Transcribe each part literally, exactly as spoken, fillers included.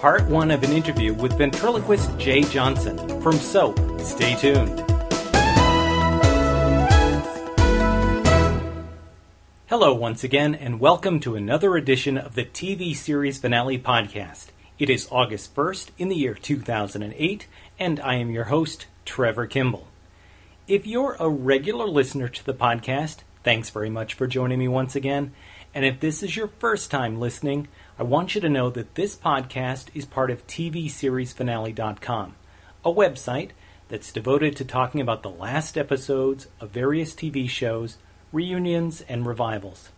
part one of an interview with ventriloquist Jay Johnson from Soap. Stay tuned. Hello once again, and welcome to another edition of the T V Series Finale podcast. It is August first in the year two thousand eight, and I am your host, Trevor Kimball. If you're a regular listener to the podcast, thanks very much for joining me once again. And if this is your first time listening, I want you to know that this podcast is part of T V Series Finale dot com, a website that's devoted to talking about the last episodes of various T V shows, reunions, and revivals.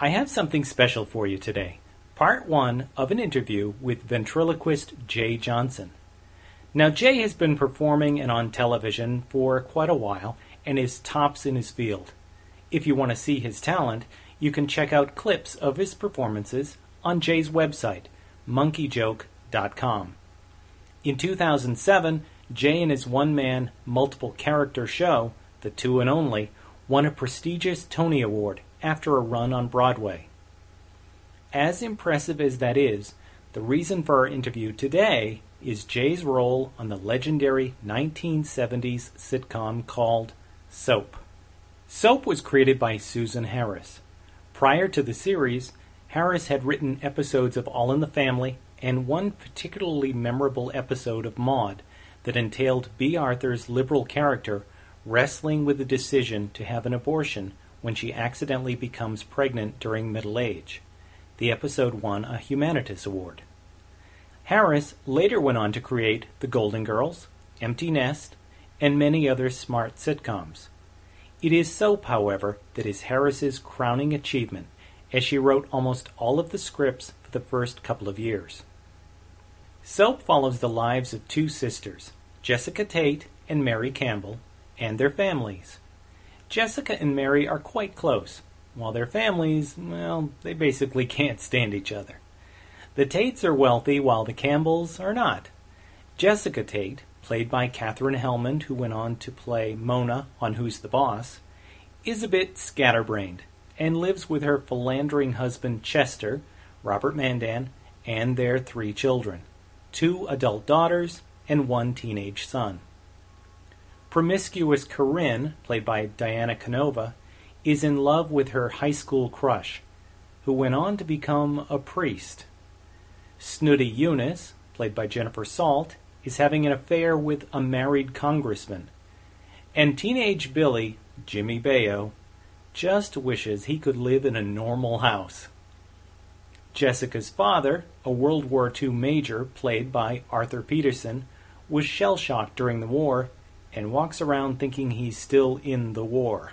I have something special for you today. Part one of an interview with ventriloquist Jay Johnson. Now, Jay has been performing and on television for quite a while and is tops in his field. If you want to see his talent, you can check out clips of his performances on Jay's website, monkey joke dot com. In two thousand seven, Jay and his one-man, multiple-character show, The Two and Only, won a prestigious Tony Award after a run on Broadway. As impressive as that is, the reason for our interview today is Jay's role on the legendary nineteen seventies sitcom called Soap. Soap was created by Susan Harris. Prior to the series, Harris had written episodes of All in the Family and one particularly memorable episode of Maude that entailed B. Arthur's liberal character wrestling with the decision to have an abortion when she accidentally becomes pregnant during middle age. The episode won a Humanitas Award. Harris later went on to create The Golden Girls, Empty Nest, and many other smart sitcoms. It is Soap, however, that is Harris's crowning achievement, as she wrote almost all of the scripts for the first couple of years. Soap follows the lives of two sisters, Jessica Tate and Mary Campbell, and their families. Jessica and Mary are quite close, while their families, well, they basically can't stand each other. The Tates are wealthy, while the Campbells are not. Jessica Tate, played by Catherine Helmond, who went on to play Mona on Who's the Boss, is a bit scatterbrained and lives with her philandering husband Chester, Robert Mandan, and their three children, two adult daughters and one teenage son. Promiscuous Corinne, played by Diana Canova, is in love with her high school crush, who went on to become a priest. Snooty Eunice, played by Jennifer Salt, is having an affair with a married congressman. And teenage Billy, Jimmy Baio, just wishes he could live in a normal house. Jessica's father, a World War Two major played by Arthur Peterson, was shell-shocked during the war and walks around thinking he's still in the war.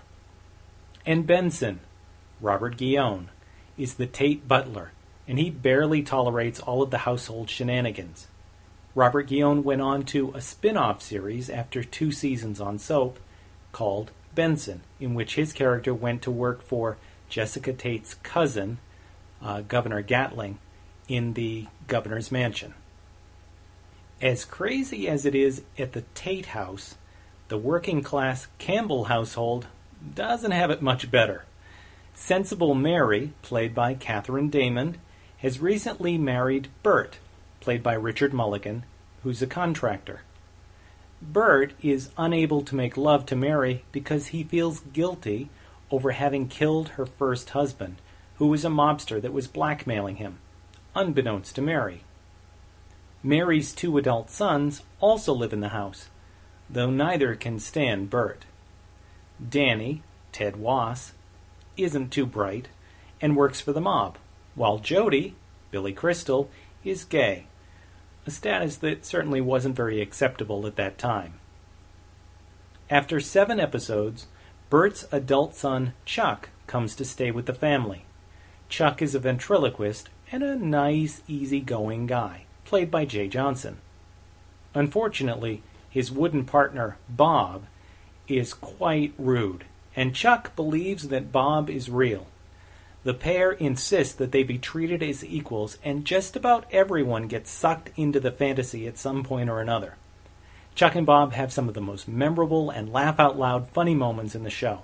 And Benson, Robert Guillaume, is the Tate butler, and he barely tolerates all of the household shenanigans. Robert Guillaume went on to a spin-off series after two seasons on Soap called Benson, in which his character went to work for Jessica Tate's cousin, uh, Governor Gatling, in the governor's mansion. As crazy as it is at the Tate house, the working-class Campbell household doesn't have it much better. Sensible Mary, played by Cathryn Damon, has recently married Bert, played by Richard Mulligan, who's a contractor. Bert is unable to make love to Mary because he feels guilty over having killed her first husband, who was a mobster that was blackmailing him, unbeknownst to Mary. Mary's two adult sons also live in the house, though neither can stand Bert. Danny, Ted Wass, isn't too bright and works for the mob, while Jody, Billy Crystal, is gay, a status that certainly wasn't very acceptable at that time. After seven episodes, Bert's adult son, Chuck, comes to stay with the family. Chuck is a ventriloquist and a nice, easygoing guy, played by Jay Johnson. Unfortunately, his wooden partner, Bob, is quite rude, and Chuck believes that Bob is real. The pair insist that they be treated as equals, and just about everyone gets sucked into the fantasy at some point or another. Chuck and Bob have some of the most memorable and laugh-out-loud funny moments in the show.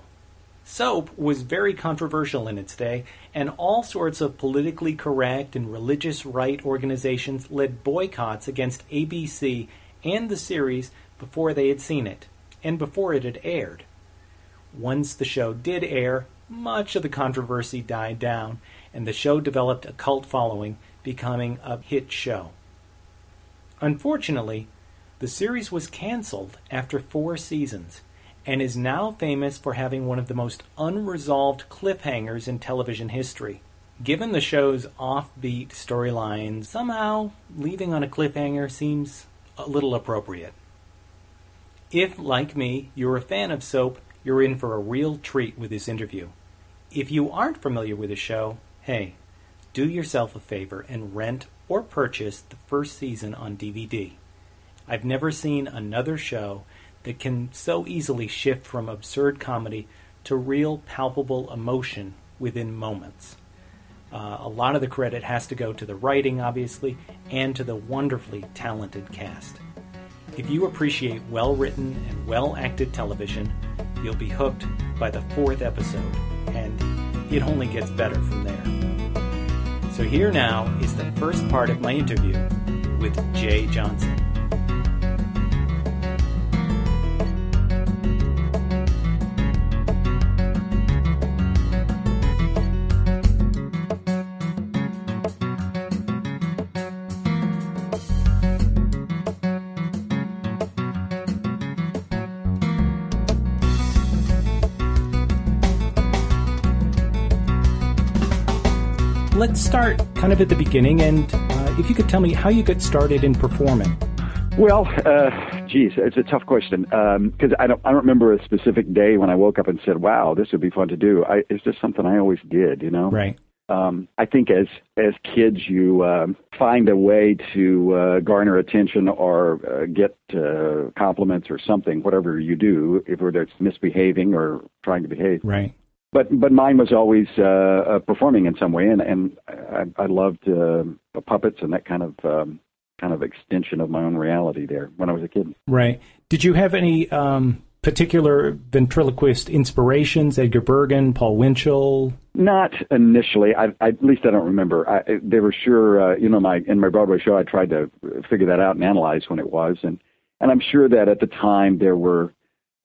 Soap was very controversial in its day, and all sorts of politically correct and religious right organizations led boycotts against A B C and the series before they had seen it, and before it had aired. Once the show did air, much of the controversy died down, and the show developed a cult following, becoming a hit show. Unfortunately, the series was canceled after four seasons, and is now famous for having one of the most unresolved cliffhangers in television history. Given the show's offbeat storyline, somehow leaving on a cliffhanger seems a little appropriate. If, like me, you're a fan of Soap, you're in for a real treat with this interview. If you aren't familiar with the show, hey, do yourself a favor and rent or purchase the first season on D V D. I've never seen another show that can so easily shift from absurd comedy to real palpable emotion within moments. Uh, a lot of the credit has to go to the writing, obviously, and to the wonderfully talented cast. If you appreciate well-written and well-acted television, you'll be hooked by the fourth episode, and it only gets better from there. So here now is the first part of my interview with Jay Johnson. Let's start kind of at the beginning, and uh, if you could tell me how you got started in performing. Well, uh, geez, it's a tough question, because um, I don't I don't remember a specific day when I woke up and said, wow, this would be fun to do. I, it's just something I always did, you know? Right. Um, I think as, as kids, you um, find a way to uh, garner attention or uh, get uh, compliments or something, whatever you do, if whether it's misbehaving or trying to behave. Right. But but mine was always uh, uh, performing in some way, and and I, I loved uh, puppets and that kind of um, kind of extension of my own reality there when I was a kid. Right. Did you have any um, particular ventriloquist inspirations? Edgar Bergen, Paul Winchell? Not initially. I, I, at least I don't remember. I, they were sure. Uh, you know, my in my Broadway show, I tried to figure that out and analyze when it was, and and I'm sure that at the time there were.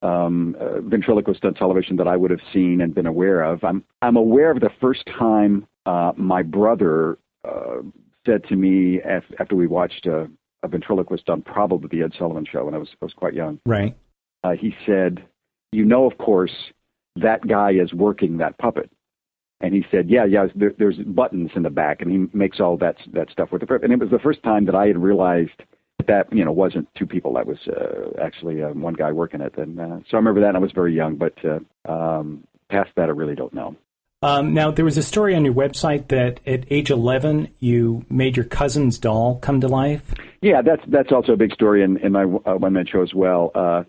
Um, uh, ventriloquist on television that I would have seen and been aware of. I'm I'm aware of the first time uh, my brother uh, said to me af- after we watched a, a ventriloquist on probably the Ed Sullivan Show when I was I was quite young. Right. Uh, he said, "You know, of course, that guy is working that puppet." And he said, "Yeah, yeah. There, there's buttons in the back, and he makes all that that stuff with the puppet." And it was the first time that I had realized. That, you know, wasn't two people. That was uh, actually uh, one guy working it. And uh, so I remember that, and I was very young, but uh, um, past that, I really don't know. Um, now, there was a story on your website that at age eleven, you made your cousin's doll come to life. Yeah, that's that's also a big story in, in my uh, one-man show as well. Uh,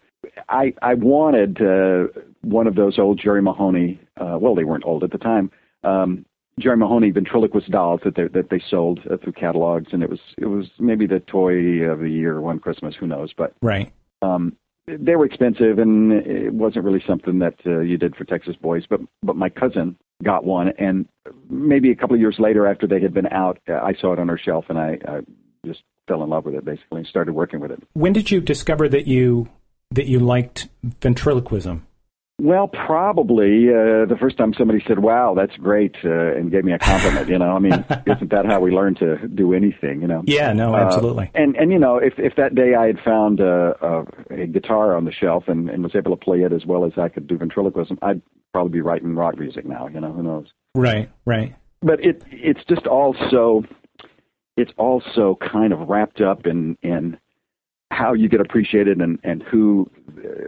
I, I wanted uh, one of those old Jerry Mahoney, uh, well, they weren't old at the time, um, Jerry Mahoney ventriloquist dolls that they, that they sold uh, through catalogs, and it was it was maybe the toy of the year one Christmas, who knows? But right, um, they were expensive, and it wasn't really something that uh, you did for Texas boys. But but my cousin got one, and maybe a couple of years later, after they had been out, I saw it on her shelf, and I, I just fell in love with it basically and started working with it. When did you discover that you that you liked ventriloquism? Well, probably uh, the first time somebody said, wow, that's great, uh, and gave me a compliment, you know. I mean, isn't that how we learn to do anything, you know? Yeah, no, absolutely. Uh, and, and you know, if, if that day I had found uh, uh, a guitar on the shelf and, and was able to play it as well as I could do ventriloquism, I'd probably be writing rock music now, you know, who knows? Right, right. But it it's just also, it's also kind of wrapped up in... in how you get appreciated and, and who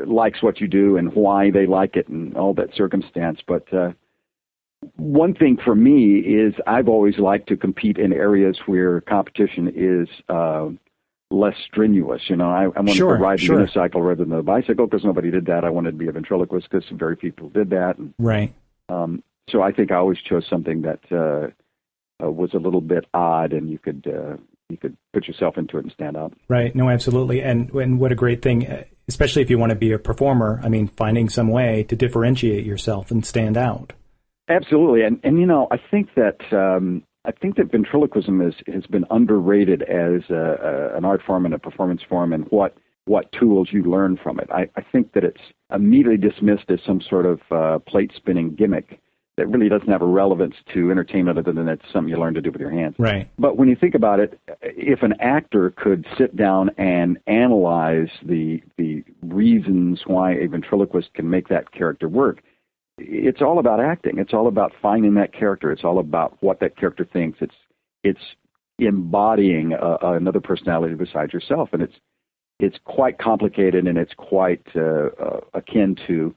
likes what you do and why they like it and all that circumstance. But uh, one thing for me is I've always liked to compete in areas where competition is uh, less strenuous. You know, I, I wanted sure, to ride sure. the unicycle rather than the bicycle because nobody did that. I wanted to be a ventriloquist because very few people did that. And, right. Um, so I think I always chose something that uh, uh, was a little bit odd and you could uh, – you could put yourself into it and stand out. Right. No, absolutely. And and what a great thing. especially if you want to be a performer, I mean, finding some way to differentiate yourself and stand out. Absolutely. And, and you know, I think that um, I think that ventriloquism is, has been underrated as a, a, an art form and a performance form, and what what tools you learn from it. I, I think that it's immediately dismissed as some sort of uh, plate-spinning gimmick that really doesn't have a relevance to entertainment other than it's something you learn to do with your hands. Right. But when you think about it, if an actor could sit down and analyze the the reasons why a ventriloquist can make that character work, it's all about acting. It's all about finding that character. It's all about what that character thinks. It's it's embodying uh, another personality besides yourself, and it's it's quite complicated, and it's quite uh, uh, akin to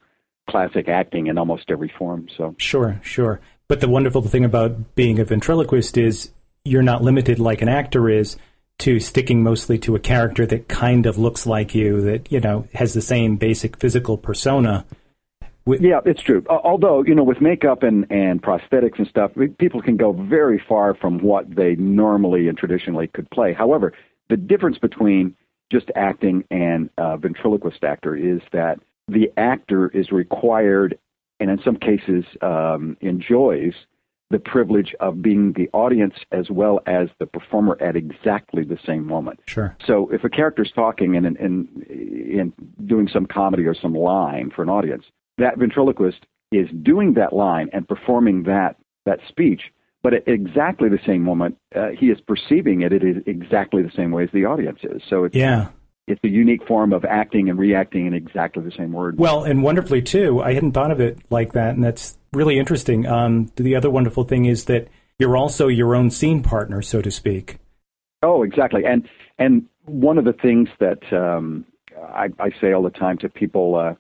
classic acting in almost every form. So sure, sure. But the wonderful thing about being a ventriloquist is you're not limited like an actor is to sticking mostly to a character that kind of looks like you, that, you know, has the same basic physical persona. Yeah, it's true. Although, you know, with makeup and, and prosthetics and stuff, people can go very far from what they normally and traditionally could play. However, the difference between just acting and a ventriloquist actor is that the actor is required, and in some cases um, enjoys, the privilege of being the audience as well as the performer at exactly the same moment. Sure. So if a character's talking and, and, and doing some comedy or some line for an audience, that ventriloquist is doing that line and performing that, that speech, but at exactly the same moment, uh, he is perceiving it, it is exactly the same way as the audience is. So it's... Yeah. It's a unique form of acting and reacting in exactly the same word. Well, and wonderfully, too, I hadn't thought of it like that, and that's really interesting. Um, the other wonderful thing is that you're also your own scene partner, so to speak. Oh, exactly. And and one of the things that um, I, I say all the time to people, uh,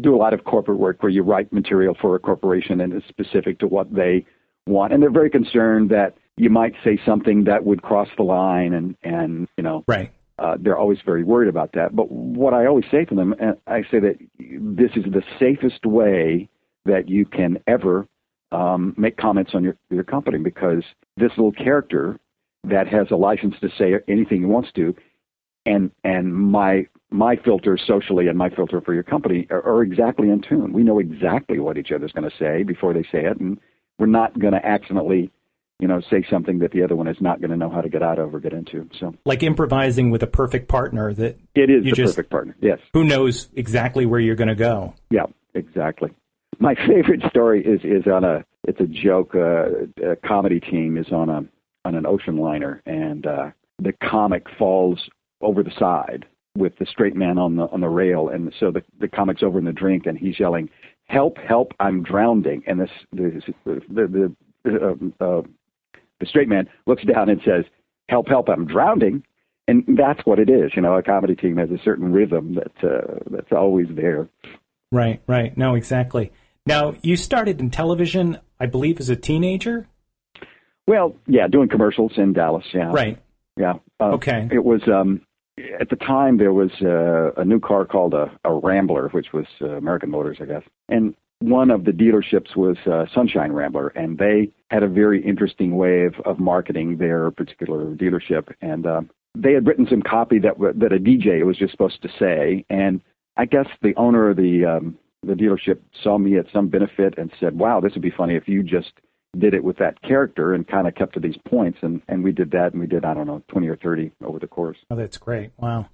do a lot of corporate work where you write material for a corporation and it's specific to what they want, and they're very concerned that you might say something that would cross the line and, and you know... Right. Uh, they're always very worried about that. But what I always say to them, and I say that this is the safest way that you can ever um, make comments on your, your company, because this little character that has a license to say anything he wants to, and and my my filter socially and my filter for your company are, are exactly in tune. We know exactly what each other's going to say before they say it, and we're not going to accidentally you know, say something that the other one is not going to know how to get out of or get into. So, like improvising with a perfect partner that it is the just, perfect partner. Yes, who knows exactly where you're going to go? Yeah, exactly. My favorite story is is on a it's a joke. Uh, a comedy team is on a on an ocean liner, and uh, the comic falls over the side with the straight man on the on the rail, and so the the comic's over in the drink, and he's yelling, "Help! Help! I'm drowning!" And this, this the the, the uh, uh, The straight man looks down and says, "Help, help, I'm drowning." And that's what it is. You know, a comedy team has a certain rhythm that, uh, that's always there. Right, right. No, exactly. Now, you started in television, I believe, as a teenager? Well, yeah, doing commercials in Dallas, yeah. Right. Yeah. Uh, okay. It was, um, at the time, there was uh, a new car called a, a Rambler, which was uh, American Motors, I guess. And one of the dealerships was uh, Sunshine Rambler, and they had a very interesting way of, of marketing their particular dealership. And uh, they had written some copy that that a D J was just supposed to say. And I guess the owner of the um, the dealership saw me at some benefit and said, "Wow, this would be funny if you just did it with that character," and kind of kept to these points. And, and we did that, and we did, I don't know, twenty or thirty over the course. Oh, that's great. Wow.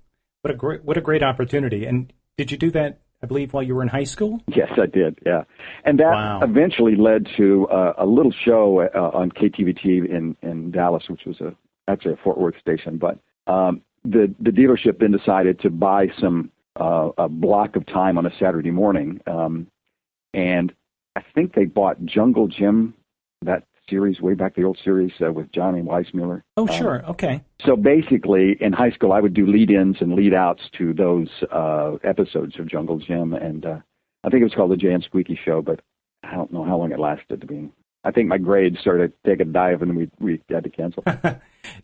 What a great, what a great opportunity. And did you do that, I believe, while you were in high school? Yes, I did, yeah. And that wow. eventually led to uh, a little show uh, on K T V T in, in Dallas, which was a, actually a Fort Worth station. But um, the, the dealership then decided to buy some uh, a block of time on a Saturday morning. Um, and I think they bought Jungle Jim, that series, way back, the old series uh, with Johnny Weissmuller. Oh, sure. Um, okay. So basically, in high school, I would do lead-ins and lead-outs to those uh, episodes of Jungle Jim, and uh, I think it was called the Jay and Squeaky Show, but I don't know how long it lasted. To be, I think my grades started to take a dive, and we we had to cancel.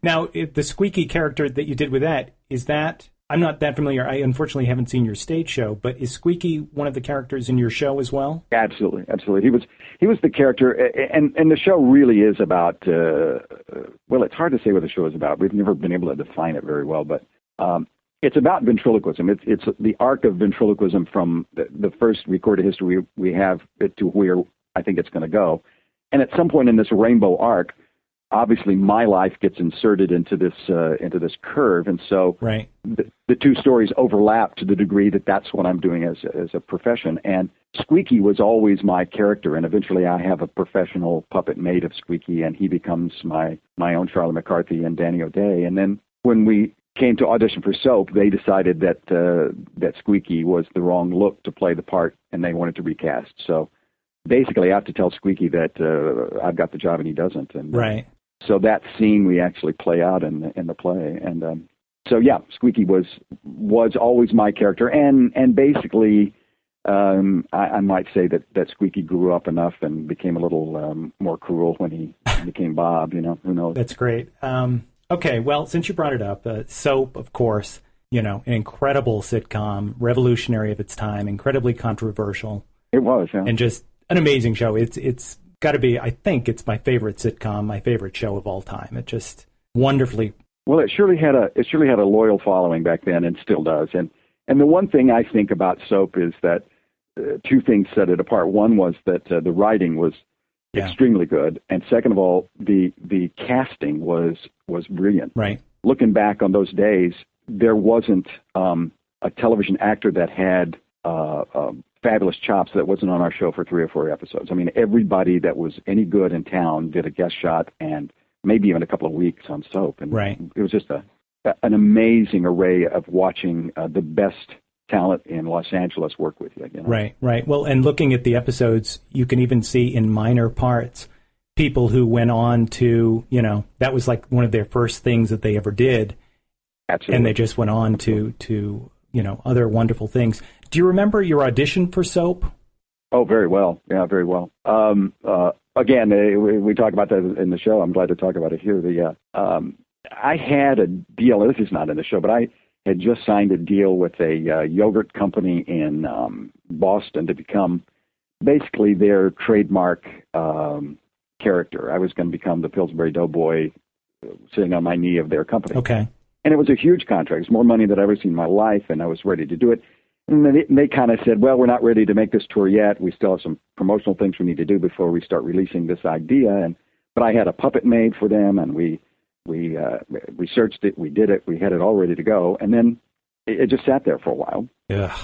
Now, the Squeaky character that you did with that, is that, I'm not that familiar. I unfortunately haven't seen your stage show, but is Squeaky one of the characters in your show as well? Absolutely, absolutely. He was he was the character, and and the show really is about. Uh, well, it's hard to say what the show is about. We've never been able to define it very well, but um, It's about ventriloquism. It's it's the arc of ventriloquism from the, the first recorded history we, we have to where I think it's going to go. And at some point in this rainbow arc, obviously my life gets inserted into this uh, into this curve, and so right. the, the two stories overlap to the degree that that's what I'm doing as as a profession. And Squeaky was always my character, and eventually I have a professional puppet made of Squeaky, and he becomes my my own Charlie McCarthy and Danny O'Day. And then when we came to audition for Soap, they decided that uh, that Squeaky was the wrong look to play the part, and they wanted to recast. So basically, I have to tell Squeaky that uh, I've got the job and he doesn't. And right. So that scene we actually play out in the, in the play, and um, so yeah, Squeaky was was always my character, and and basically. Um, I, I might say that, that Squeaky grew up enough and became a little um, more cruel when he became Bob, you know, who knows? That's great. Um, okay, well, since you brought it up, uh, Soap, of course, you know, an incredible sitcom, revolutionary of its time, incredibly controversial. It was, yeah. And just an amazing show. It's It's got to be, I think it's my favorite sitcom, my favorite show of all time. It just wonderfully... Well, it surely had a it surely had a loyal following back then and still does. And, and the one thing I think about Soap is that Uh, two things set it apart. One was that uh, the writing was yeah. extremely good, and second of all, the the casting was was brilliant. Right. Looking back on those days, there wasn't um, a television actor that had uh, um, fabulous chops that wasn't on our show for three or four episodes. I mean, everybody that was any good in town did a guest shot, and maybe even a couple of weeks on Soap. And right. It was just a an amazing array of watching uh, the best talent in Los Angeles work with you, you know? Right, right. Well, and looking at the episodes, you can even see in minor parts people who went on to, you know, that was like one of their first things that they ever did. Absolutely. And they just went on to, to, you know, other wonderful things. Do you remember your audition for Soap? Oh, very well. Yeah, very well. Um, uh, again, we, we talk about that in the show. I'm glad to talk about it here. The uh, um, I had a deal, this is not in the show, but I had just signed a deal with a uh, yogurt company in um, Boston to become basically their trademark um, character. I was going to become the Pillsbury Doughboy sitting on my knee of their company. Okay. And it was a huge contract. It was more money than I'd ever seen in my life, and I was ready to do it. And then they, they kind of said, well, we're not ready to make this tour yet. We still have some promotional things we need to do before we start releasing this idea. And But I had a puppet made for them, and we... We uh, researched it, we did it, we had it all ready to go, and then it, it just sat there for a while. Yeah.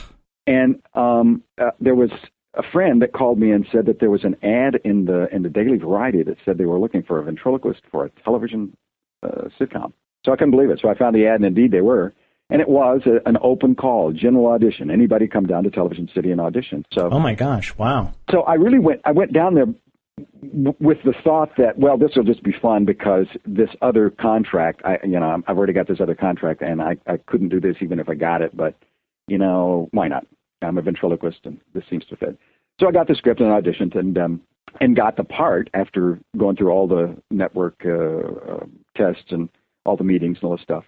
And um, uh, there was a friend that called me and said that there was an ad in the in the Daily Variety that said they were looking for a ventriloquist for a television uh, sitcom. So I couldn't believe it. So I found the ad, and indeed they were. And it was a, an open call, general audition. Anybody come down to Television City and audition. So. Oh my gosh! Wow. So I really went. I went down there with the thought that, well, this will just be fun because this other contract, I, you know, I've already got this other contract, and I, I couldn't do this even if I got it, but, you know, why not? I'm a ventriloquist, and this seems to fit. So I got the script and auditioned and um, and got the part after going through all the network uh, uh, tests and all the meetings and all this stuff.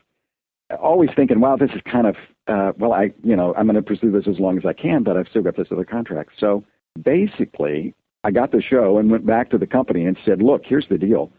Always thinking, wow, this is kind of, uh, well, I, you know, I'm going to pursue this as long as I can, but I've still got this other contract. So basically... I got the show and went back to the company and said, look, here's the deal.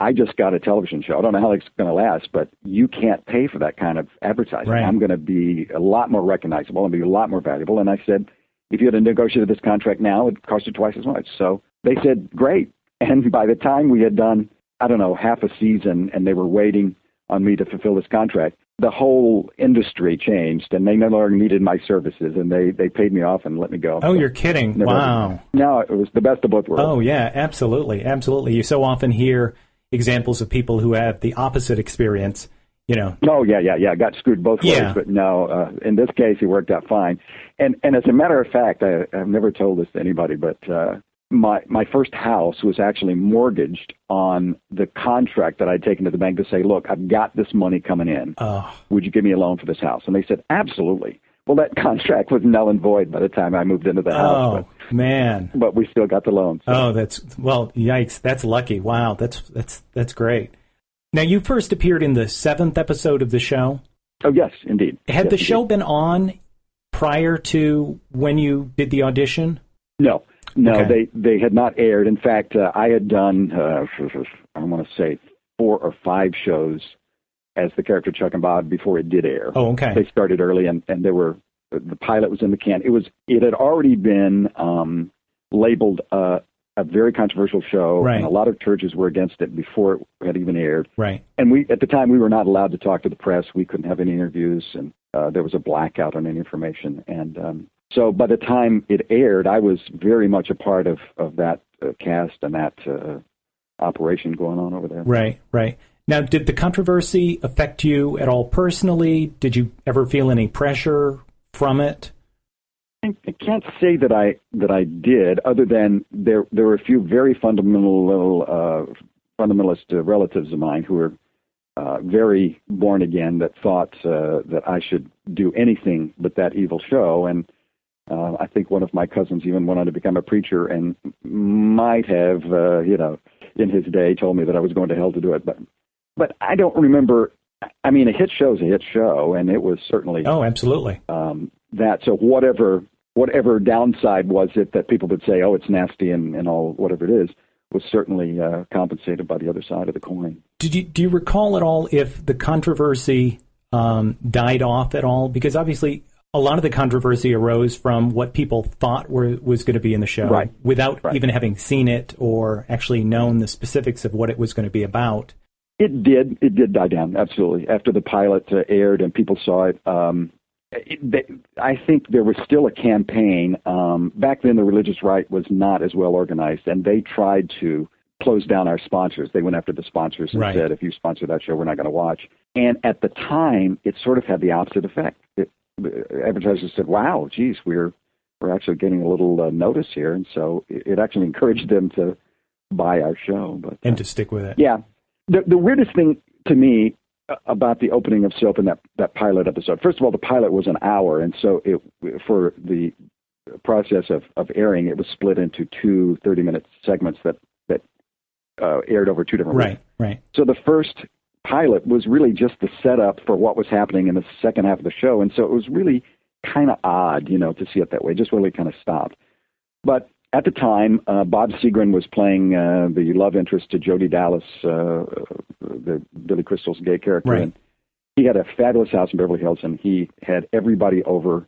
I just got a television show. I don't know how it's going to last, but you can't pay for that kind of advertising. Right. I'm going to be a lot more recognizable and be a lot more valuable. And I said, if you had negotiated this contract now, it'd cost you twice as much. So they said, great. And by the time we had done, I don't know, half a season, and they were waiting on me to fulfill this contract, the whole industry changed, and they no longer needed my services, and they, they paid me off and let me go. Oh, so you're kidding. Wow. No, it was the best of both worlds. Oh, yeah, absolutely, absolutely. You so often hear examples of people who have the opposite experience, you know. Oh, yeah, yeah, yeah, got screwed both ways, yeah. But no, uh, in this case, it worked out fine. And and as a matter of fact, I, I've never told this to anybody, but uh, my, my first house was actually mortgaged on the contract that I'd taken to the bank to say, look, I've got this money coming in. Oh. Would you give me a loan for this house? And they said, absolutely. Well, that contract was null and void by the time I moved into the house. Oh, but, man. But we still got the loan. So. Oh, that's, well, yikes. That's lucky. Wow. That's, that's, that's great. Now, you first appeared in the seventh episode of the show. Oh, yes, indeed. Had yes, the show indeed. been on prior to when you did the audition? No. No, okay. they, they had not aired. In fact, uh, I had done, uh, I want to say, four or five shows as the character Chuck and Bob before it did air. Oh, okay. They started early, and, and there were the pilot was in the can. It was it had already been um, labeled uh, a very controversial show, right. and a lot of churches were against it before it had even aired. Right. And we at the time we were not allowed to talk to the press. We couldn't have any interviews, and uh, there was a blackout on any information. And um, so by the time it aired, I was very much a part of of that uh, cast and that uh, operation going on over there. Right. Right. Now, did the controversy affect you at all personally? Did you ever feel any pressure from it? I can't say that I that I did, other than there there were a few very fundamental little, uh, fundamentalist uh, relatives of mine who were uh, very born again that thought uh, that I should do anything but that evil show, and uh, I think one of my cousins even went on to become a preacher and might have uh, you know in his day told me that I was going to hell to do it, but. But I don't remember, I mean, a hit show is a hit show, and it was certainly... Oh, absolutely. Um, that, so whatever whatever downside was it that people would say, oh, it's nasty and, and all, whatever it is, was certainly uh, compensated by the other side of the coin. Did you, do you recall at all if the controversy um, died off at all? Because obviously a lot of the controversy arose from what people thought were, was going to be in the show, right. without right. even having seen it or actually known the specifics of what it was going to be about. It did. It did die down, absolutely. After the pilot uh, aired and people saw it, um, it they, I think there was still a campaign. Um, back then, the religious right was not as well organized, and they tried to close down our sponsors. They went after the sponsors and right. said, if you sponsor that show, we're not going to watch. And at the time, it sort of had the opposite effect. It, advertisers said, wow, geez, we're, we're actually getting a little uh, notice here. And so it, it actually encouraged them to buy our show. But, uh, and to stick with it. Yeah. The, the weirdest thing to me about the opening of Soap and that, that pilot episode, first of all, the pilot was an hour, and so it, for the process of, of airing, it was split into two thirty-minute segments that, that uh, aired over two different weeks. Right, right. So the first pilot was really just the setup for what was happening in the second half of the show, and so it was really kind of odd, you know, to see it that way, just really kind of stopped. But at the time, uh, Bob Seagren was playing uh, the love interest to Jody Dallas, uh, the Billy Crystal's gay character. Right. And he had a fabulous house in Beverly Hills, and he had everybody over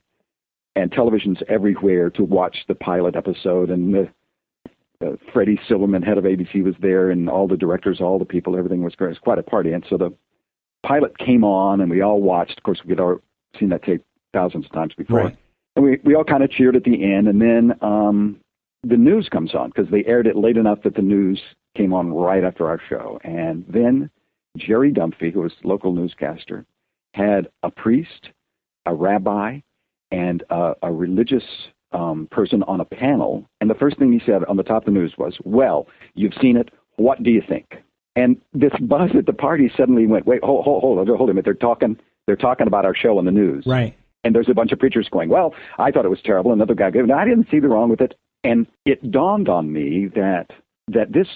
and televisions everywhere to watch the pilot episode. And the, uh, Freddie Silverman, head of A B C, was there, and all the directors, all the people, everything was great. It was quite a party. And so the pilot came on, and we all watched. Of course, we had all seen that tape thousands of times before. Right. And we, we all kind of cheered at the end, and then... Um, the news comes on, because they aired it late enough that the news came on right after our show. And then Jerry Dunphy, who was local newscaster, had a priest, a rabbi, and a, a religious um, person on a panel. And the first thing he said on the top of the news was, well, you've seen it. What do you think? And this buzz at the party suddenly went, wait, hold, hold, hold, hold a minute. They're talking, they're talking about our show on the news. Right. And there's a bunch of preachers going, well, I thought it was terrible. Another guy goes, no, I didn't see the wrong with it. And it dawned on me that that this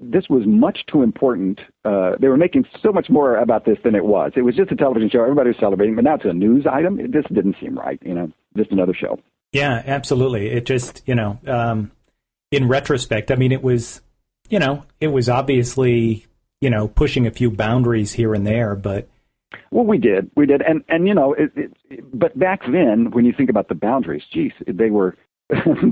this was much too important. Uh, they were making so much more about this than it was. It was just a television show. Everybody was celebrating, but now it's a news item. It, this didn't seem right, you know, just another show. Yeah, absolutely. It just, you know, um, in retrospect, I mean, it was, you know, it was obviously, you know, pushing a few boundaries here and there, but. Well, we did. We did. And, and you know, it, it, but back then, when you think about the boundaries, geez, they were.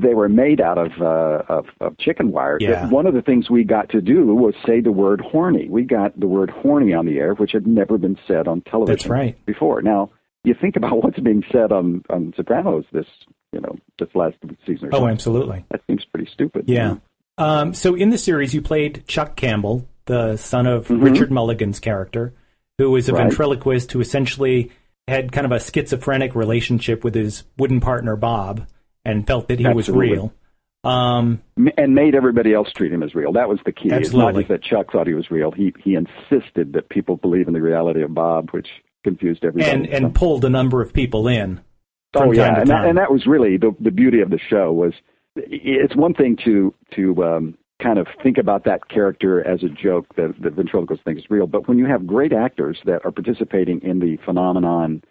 they were made out of uh, of, of chicken wire. Yeah. One of the things we got to do was say the word horny. We got the word horny on the air, which had never been said on television That's right. before. Now, you think about what's being said on, on Sopranos this, you know, this last season or so. Oh, absolutely. That seems pretty stupid. Yeah. Um, so in the series, you played Chuck Campbell, the son of mm-hmm. Richard Mulligan's character, who is a right. ventriloquist who essentially had kind of a schizophrenic relationship with his wooden partner, Bob, and felt that he absolutely. Was real. Um, and made everybody else treat him as real. That was the key. Absolutely. It's not just that Chuck thought he was real. He he insisted that people believe in the reality of Bob, which confused everybody. And, and pulled a number of people in from oh, yeah. time to and time. That, and that was really the, the beauty of the show was it's one thing to, to um, kind of think about that character as a joke, that the ventriloquist thing is real, but when you have great actors that are participating in the phenomenon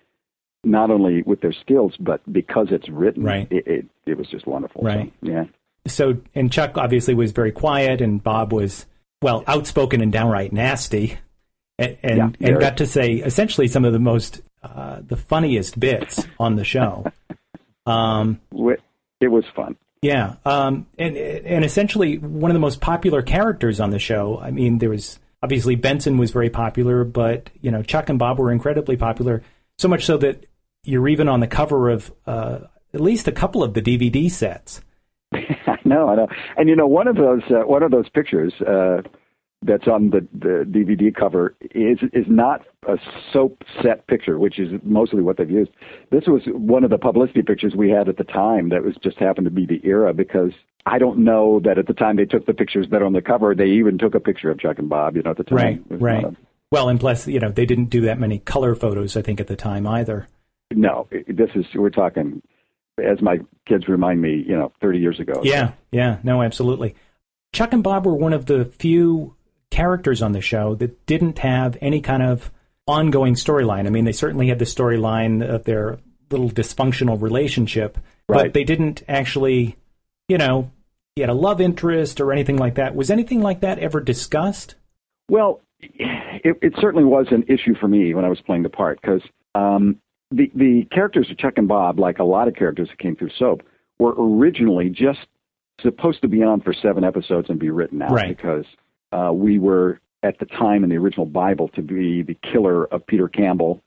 not only with their skills, but because it's written, right. it, it, it was just wonderful. Right. So, yeah. So, and Chuck obviously was very quiet, and Bob was, well, outspoken and downright nasty. and and, yeah, and got to say essentially some of the most uh, the funniest bits on the show. Um, it was fun. Yeah, um, and and essentially one of the most popular characters on the show. I mean, there was obviously Benson was very popular, but you know Chuck and Bob were incredibly popular. So much so that you're even on the cover of uh, at least a couple of the D V D sets. I know, I know, and you know one of those uh, one of those pictures uh, that's on the, the D V D cover is is not a Soap set picture, which is mostly what they've used. This was one of the publicity pictures we had at the time. That was just happened to be the era because I don't know that at the time they took the pictures that are on the cover. They even took a picture of Chuck and Bob. You know, at the time, right, right. Well, and plus, you know, they didn't do that many color photos, I think, at the time either. No, this is, we're talking, as my kids remind me, you know, thirty years ago. Yeah, yeah, no, absolutely. Chuck and Bob were one of the few characters on the show that didn't have any kind of ongoing storyline. I mean, they certainly had the storyline of their little dysfunctional relationship, right. But they didn't actually, you know, he had a love interest or anything like that. Was anything like that ever discussed? Well, It, it certainly was an issue for me when I was playing the part because um, the, the characters of Chuck and Bob, like a lot of characters that came through Soap, were originally just supposed to be on for seven episodes and be written out, right. Because uh, we were, at the time in the original Bible, to be the killer of Peter Campbell.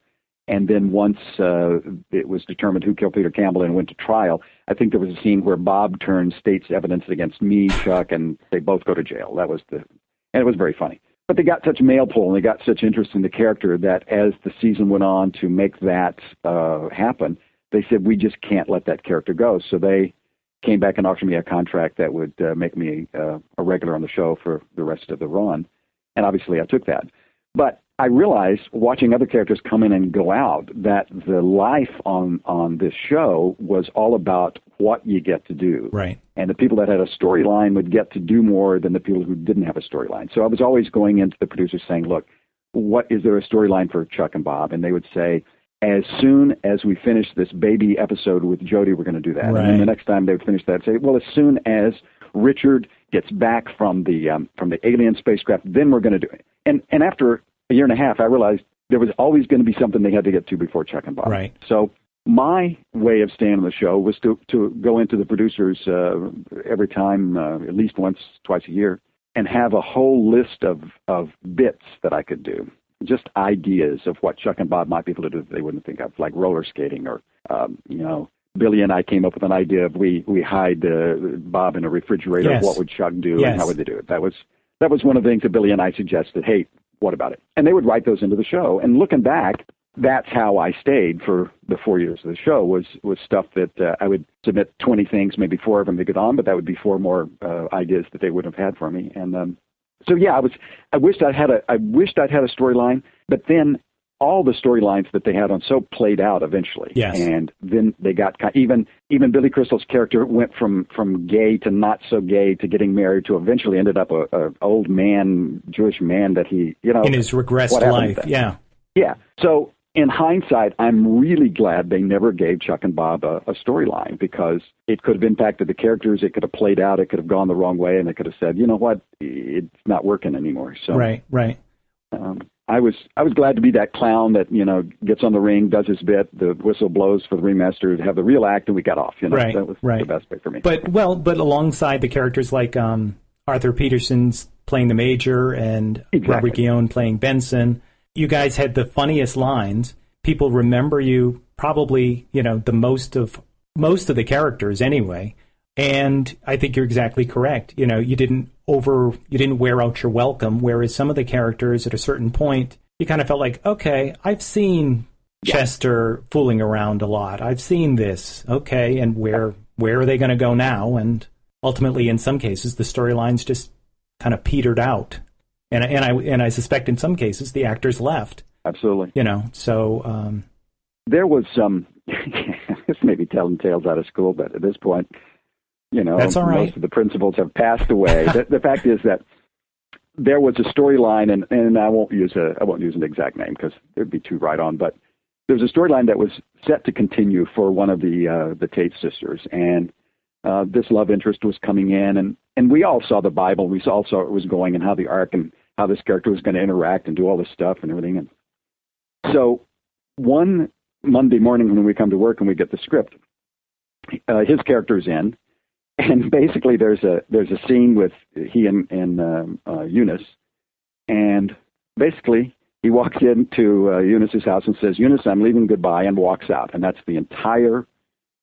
And then once uh, it was determined who killed Peter Campbell and went to trial, I think there was a scene where Bob turned state's evidence against me, Chuck, and they both go to jail. That was the, and it was very funny. But they got such mail pull and they got such interest in the character that as the season went on to make that uh, happen, they said, we just can't let that character go. So they came back and offered me a contract that would uh, make me uh, a regular on the show for the rest of the run. And obviously I took that. But I realized watching other characters come in and go out that the life on, on this show was all about what you get to do. Right. And the people that had a storyline would get to do more than the people who didn't have a storyline. So I was always going into the producers saying, look, what is there a storyline for Chuck and Bob? And they would say, as soon as we finish this baby episode with Jody, we're going to do that. Right. And then the next time they would finish that, I'd say, well, as soon as Richard gets back from the um, from the alien spacecraft, then we're going to do it. And and after a year and a half, I realized there was always going to be something they had to get to before Chuck and Bob. Right. So my way of staying on the show was to, to go into the producers uh, every time, uh, at least once, twice a year, and have a whole list of, of bits that I could do, just ideas of what Chuck and Bob might be able to do that they wouldn't think of, like roller skating or, um, you know, Billy and I came up with an idea of we, we hide uh, Bob in a refrigerator, yes. What would Chuck do, yes. And how would they do it? That was, that was one of the things that Billy and I suggested, hey, what about it? And they would write those into the show. And looking back, that's how I stayed for the four years of the show was, was stuff that uh, I would submit twenty things, maybe four of them to get on, but that would be four more uh, ideas that they would have had for me. And um, so, yeah, I was, I wished I'd had a, I wished I'd had a storyline, but then all the storylines that they had on Soap played out eventually. Yes. And then they got, even, even Billy Crystal's character went from, from gay to not so gay to getting married to eventually ended up a, a old man, Jewish man that he, you know, in his regressed life. Yeah. Yeah. So, in hindsight, I'm really glad they never gave Chuck and Bob a, a storyline because it could have impacted the characters. It could have played out. It could have gone the wrong way, and they could have said, "You know what? It's not working anymore." So right, right. Um, I was I was glad to be that clown that you know gets on the ring, does his bit, the whistle blows for the remaster, have the real act, and we got off. You know, right, that was right. The best bit for me. But well, but alongside the characters like um, Arthur Peterson's playing the Major and exactly. Robert Guillaume playing Benson. You guys had the funniest lines. People remember you probably, you know, the most of most of the characters anyway. And I think you're exactly correct. You know, you didn't over, you didn't wear out your welcome. Whereas some of the characters at a certain point, you kind of felt like, okay, I've seen yeah. Chester fooling around a lot. I've seen this. Okay, and where where are they going to go now? And ultimately, in some cases, the storylines just kind of petered out. And and I and I suspect in some cases the actors left. Absolutely. You know, so um, there was some. This may be telling tales out of school, but at this point, you know, that's all right. Most of the principals have passed away. the, the fact is that there was a storyline, and, and I won't use a I won't use an exact name because it'd be too right on. But there was a storyline that was set to continue for one of the uh, the Tate sisters, and uh, this love interest was coming in, and and we all saw the Bible. We all saw it was going and how the ark and how this character was going to interact and do all this stuff and everything. And so one Monday morning when we come to work and we get the script, uh, his character's in, and basically there's a there's a scene with he and, and um, uh, Eunice, and basically he walks into uh, Eunice's house and says, "Eunice, I'm leaving, goodbye," and walks out. And that's the entire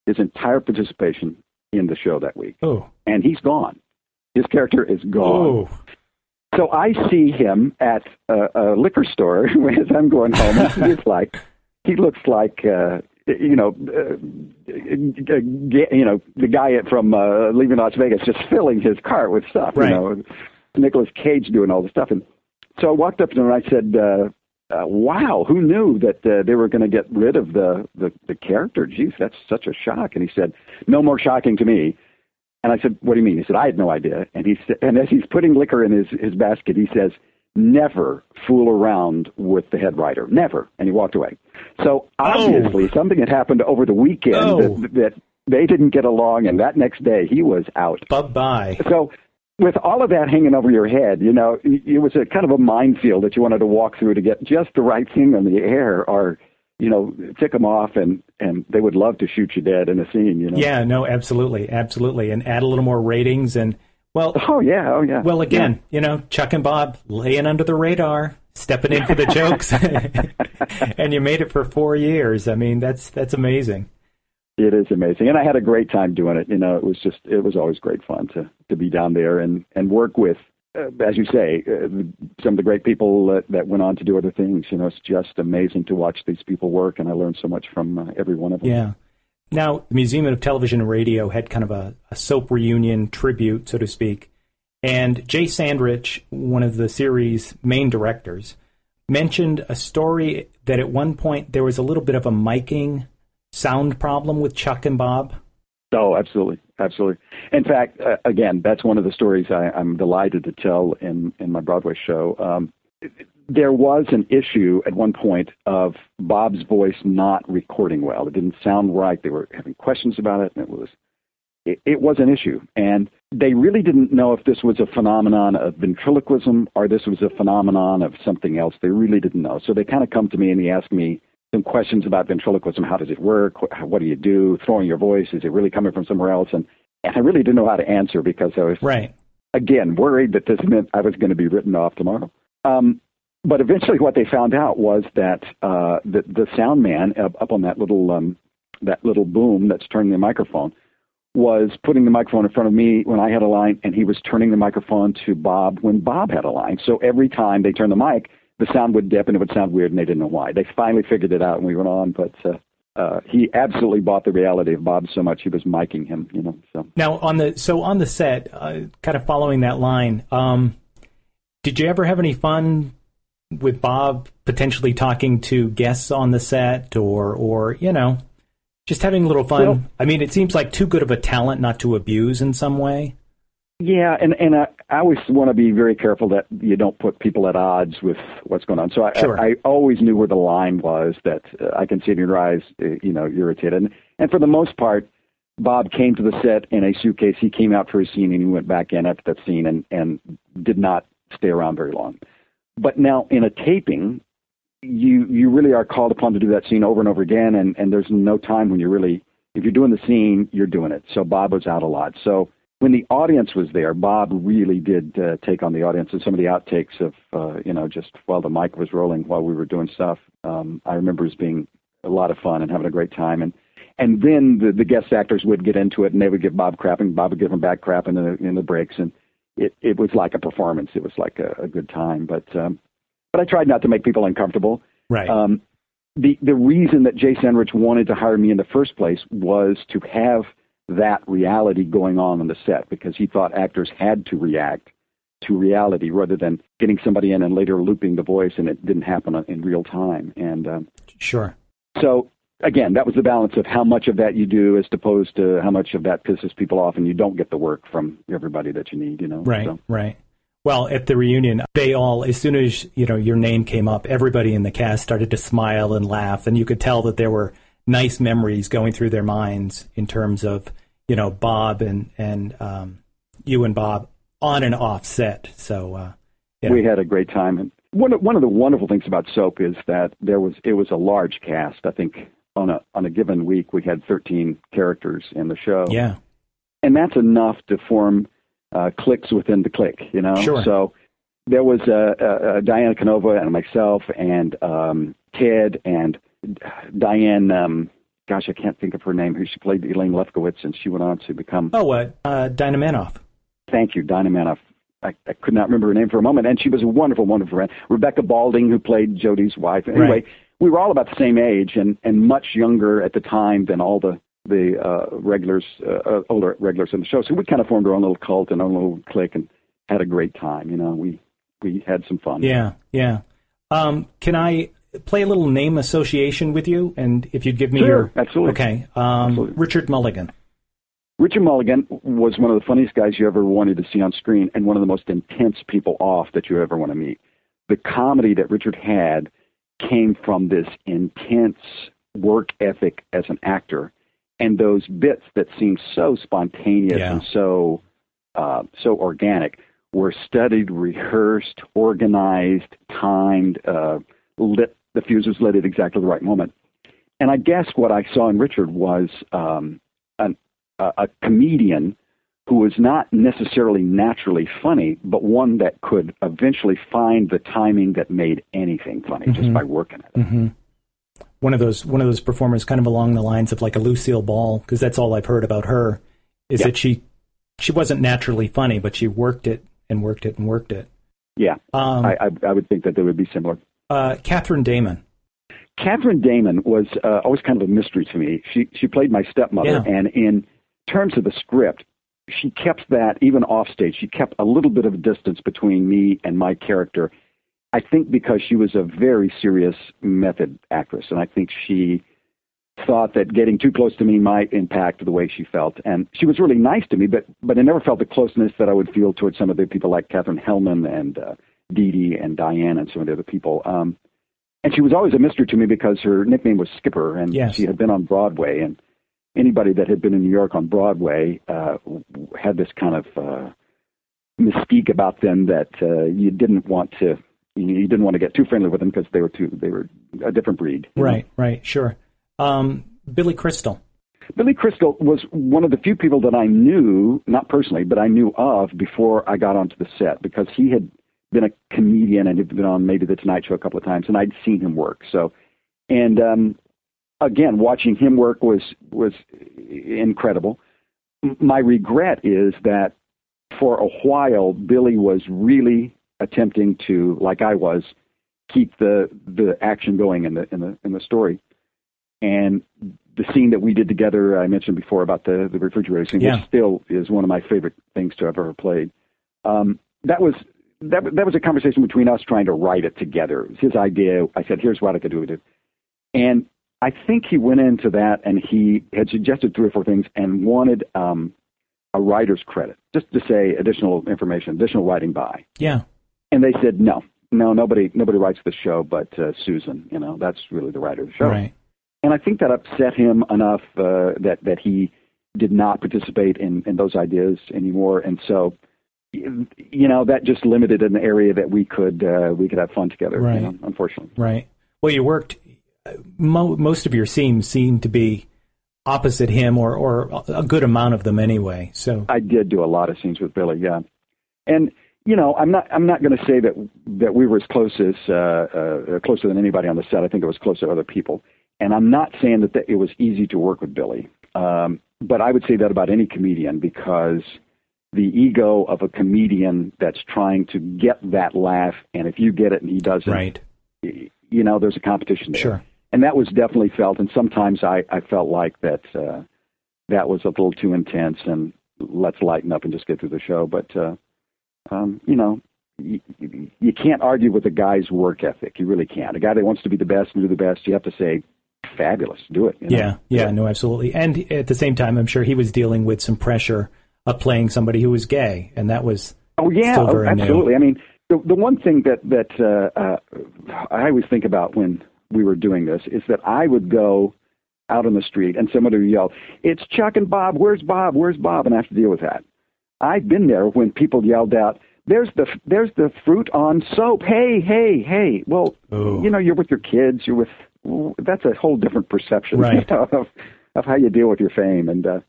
his entire participation in the show that week. Oh. And he's gone. His character is gone. Oh. So I see him at a, a liquor store as I'm going home. He's like, he looks like, uh, you know, uh, you know, the guy from uh, Leaving Las Vegas, just filling his car with stuff. Right. You know, Nicolas Cage doing all the stuff. And so I walked up to him and I said, uh, uh, "Wow, who knew that uh, they were going to get rid of the, the the character? Jeez, that's such a shock." And he said, "No more shocking to me." And I said, "What do you mean?" He said, "I had no idea." And he said, and as he's putting liquor in his, his basket, he says, "Never fool around with the head writer. Never." And he walked away. So obviously oh. something had happened over the weekend oh. that, that they didn't get along, and that next day he was out. Bye-bye. So with all of that hanging over your head, you know, it was a kind of a minefield that you wanted to walk through to get just the right thing on the air, or you know, tick them off, and, and they would love to shoot you dead in a scene, you know? Yeah, no, absolutely, absolutely. And add a little more ratings and, well... Oh, yeah, oh, yeah. Well, again, yeah. you know, Chuck and Bob laying under the radar, stepping in for the jokes, and you made it for four years. I mean, that's that's amazing. It is amazing. And I had a great time doing it. You know, it was just, it was always great fun to, to be down there and, and work with, uh, as you say, uh, some of the great people that, that went on to do other things. You know, it's just amazing to watch these people work, and I learned so much from uh, every one of them. Yeah. Now, the Museum of Television and Radio had kind of a, a soap reunion tribute, so to speak, and Jay Sandrich, one of the series' main directors, mentioned a story that at one point there was a little bit of a miking sound problem with Chuck and Bob. Oh, absolutely. Absolutely. In fact, uh, again, that's one of the stories I, I'm delighted to tell in, in my Broadway show. Um, there was an issue at one point of Bob's voice not recording well. It didn't sound right. They were having questions about it, and it was it, it was an issue. And they really didn't know if this was a phenomenon of ventriloquism or this was a phenomenon of something else. They really didn't know. So they kind of come to me and they ask me some questions about ventriloquism. How does it work? What do you do? Throwing your voice, is it really coming from somewhere else? And, and I really didn't know how to answer because I was, right. again, worried that this meant I was going to be written off tomorrow. Um, but eventually what they found out was that uh, the, the sound man up, up on that little um, that little boom that's turning the microphone was putting the microphone in front of me when I had a line, and he was turning the microphone to Bob when Bob had a line. So every time they turned the mic, the sound would dip and it would sound weird, and they didn't know why. They finally figured it out, and we went on. But uh, uh, he absolutely bought the reality of Bob so much he was miking him, you know. So now on the so on the set, uh, kind of following that line, um, did you ever have any fun with Bob potentially talking to guests on the set, or or you know, just having a little fun? Well, I mean, it seems like too good of a talent not to abuse in some way. Yeah, and, and I, I always want to be very careful that you don't put people at odds with what's going on. So I, sure. I, I always knew where the line was that uh, I can see in your eyes, uh, you know, irritated. And, and for the most part, Bob came to the set in a suitcase. He came out for a scene, and he went back in after that scene and, and did not stay around very long. But now in a taping, you you really are called upon to do that scene over and over again, and, and there's no time when you really – if you're doing the scene, you're doing it. So Bob was out a lot. So – when the audience was there, Bob really did uh, take on the audience, and some of the outtakes of, uh, you know, just while the mic was rolling, while we were doing stuff, um, I remember as being a lot of fun and having a great time. And and then the, the guest actors would get into it, and they would give Bob crap, and Bob would give them back crap in the, in the breaks. And it, it was like a performance. It was like a, a good time. But um, but I tried not to make people uncomfortable. Right. Um, the, the reason that Jay Sandrich wanted to hire me in the first place was to have that reality going on on the set, because he thought actors had to react to reality rather than getting somebody in and later looping the voice and it didn't happen in real time. And um, sure. So again, that was the balance of how much of that you do as opposed to how much of that pisses people off and you don't get the work from everybody that you need, you know? Right. So. Right. Well, at the reunion, they all, as soon as, you know, your name came up, everybody in the cast started to smile and laugh, and you could tell that there were nice memories going through their minds in terms of, you know, Bob and, and um, you and Bob on and off set. So uh, Yeah. We had a great time. And one one of the wonderful things about Soap is that there was it was a large cast. I think on a on a given week we had thirteen characters in the show. Yeah, and that's enough to form uh, cliques within the clique. You know, sure. So there was uh, uh, Diana Canova and myself and um, Ted and Diane. Um, gosh, I can't think of her name. Who she played Elaine Lefkowitz, and she went on to become oh, uh, uh, Dinah Manoff. Thank you, Dinah Manoff. I, I could not remember her name for a moment, and she was a wonderful, wonderful friend. Rebecca Balding, who played Jody's wife. Anyway, right. We were all about the same age and, and much younger at the time than all the the uh, regulars, uh, older regulars in the show. So we kind of formed our own little cult and our own little clique and had a great time. You know, we we had some fun. Yeah, yeah. Um, can I play a little name association with you? And if you'd give me sure, your absolutely okay, um, absolutely. Richard Mulligan. Richard Mulligan was one of the funniest guys you ever wanted to see on screen and one of the most intense people off that you ever want to meet. The comedy that Richard had came from this intense work ethic as an actor and those bits that seemed so spontaneous yeah. and so uh, so organic were studied, rehearsed, organized, timed, uh, lit, the fuse was lit at exactly the right moment. And I guess what I saw in Richard was um, an a comedian who was not necessarily naturally funny, but one that could eventually find the timing that made anything funny mm-hmm. just by working at it. Mm-hmm. One of those, one of those performers kind of along the lines of like a Lucille Ball, because that's all I've heard about her, is yeah. that she she wasn't naturally funny, but she worked it and worked it and worked it. Yeah, um, I, I, I would think that they would be similar. Uh, Cathryn Damon. Cathryn Damon was uh, always kind of a mystery to me. She, she played my stepmother, yeah. and in... In terms of the script, she kept that, even off stage, she kept a little bit of distance between me and my character, I think because she was a very serious method actress, and I think she thought that getting too close to me might impact the way she felt. And she was really nice to me, but but I never felt the closeness that I would feel towards some of the people like Catherine Helmond and uh, Dee Dee and Diane and some of the other people. Um, and she was always a mystery to me because her nickname was Skipper, and yes. she had been on Broadway, and anybody that had been in New York on Broadway uh, had this kind of uh, mystique about them that uh, you didn't want to you didn't want to get too friendly with them because they were too they were a different breed. Right, know? right, sure. Um, Billy Crystal. Billy Crystal was one of the few people that I knew, not personally, but I knew of before I got onto the set because he had been a comedian and had been on maybe The Tonight Show a couple of times, and I'd seen him work. So, and um, again, watching him work was was incredible. My regret is that for a while, Billy was really attempting to, like I was, keep the the action going in the in the in the story. And the scene that we did together, I mentioned before about the the refrigerator scene, yeah. which still is one of my favorite things to have ever played. Um, that was that that was a conversation between us trying to write it together. It was his idea. I said, "Here's what I could do with it," and I think he went into that and he had suggested three or four things and wanted um, a writer's credit, just to say additional information, additional writing by. Yeah. And they said, no, no, nobody nobody writes the show but uh, Susan. You know, that's really the writer of the show. Right. And I think that upset him enough uh, that, that he did not participate in, in those ideas anymore. And so, you know, that just limited an area that we could uh, we could have fun together, right. you know, unfortunately. Right. Well, you worked... most of your scenes seem to be opposite him, or, or a good amount of them anyway. So I did do a lot of scenes with Billy, yeah. And you know, I'm not I'm not going to say that that we were as close as uh, uh, closer than anybody on the set. I think it was closer to other people. And I'm not saying that, that it was easy to work with Billy, um, but I would say that about any comedian because the ego of a comedian that's trying to get that laugh, and if you get it and he doesn't, right. you know, there's a competition there. Sure. And that was definitely felt, and sometimes I, I felt like that uh, that was a little too intense, and let's lighten up and just get through the show. But, uh, um, you know, you, you can't argue with a guy's work ethic. You really can't. A guy that wants to be the best and do the best, you have to say, fabulous, do it. You know? Yeah, yeah, no, absolutely. And at the same time, I'm sure he was dealing with some pressure of playing somebody who was gay, and that was oh, yeah, still very oh, absolutely. New. I mean, the, the one thing that, that uh, uh, I always think about when we were doing this is that I would go out on the street and somebody would yell, "It's Chuck and Bob. Where's Bob? Where's Bob?" And I have to deal with that. I've been there when people yelled out, There's the there's the fruit on soap. Hey, hey, hey. Well, Ooh. you know, you're with your kids. You're with that's a whole different perception right. you know, of of how you deal with your fame. And uh,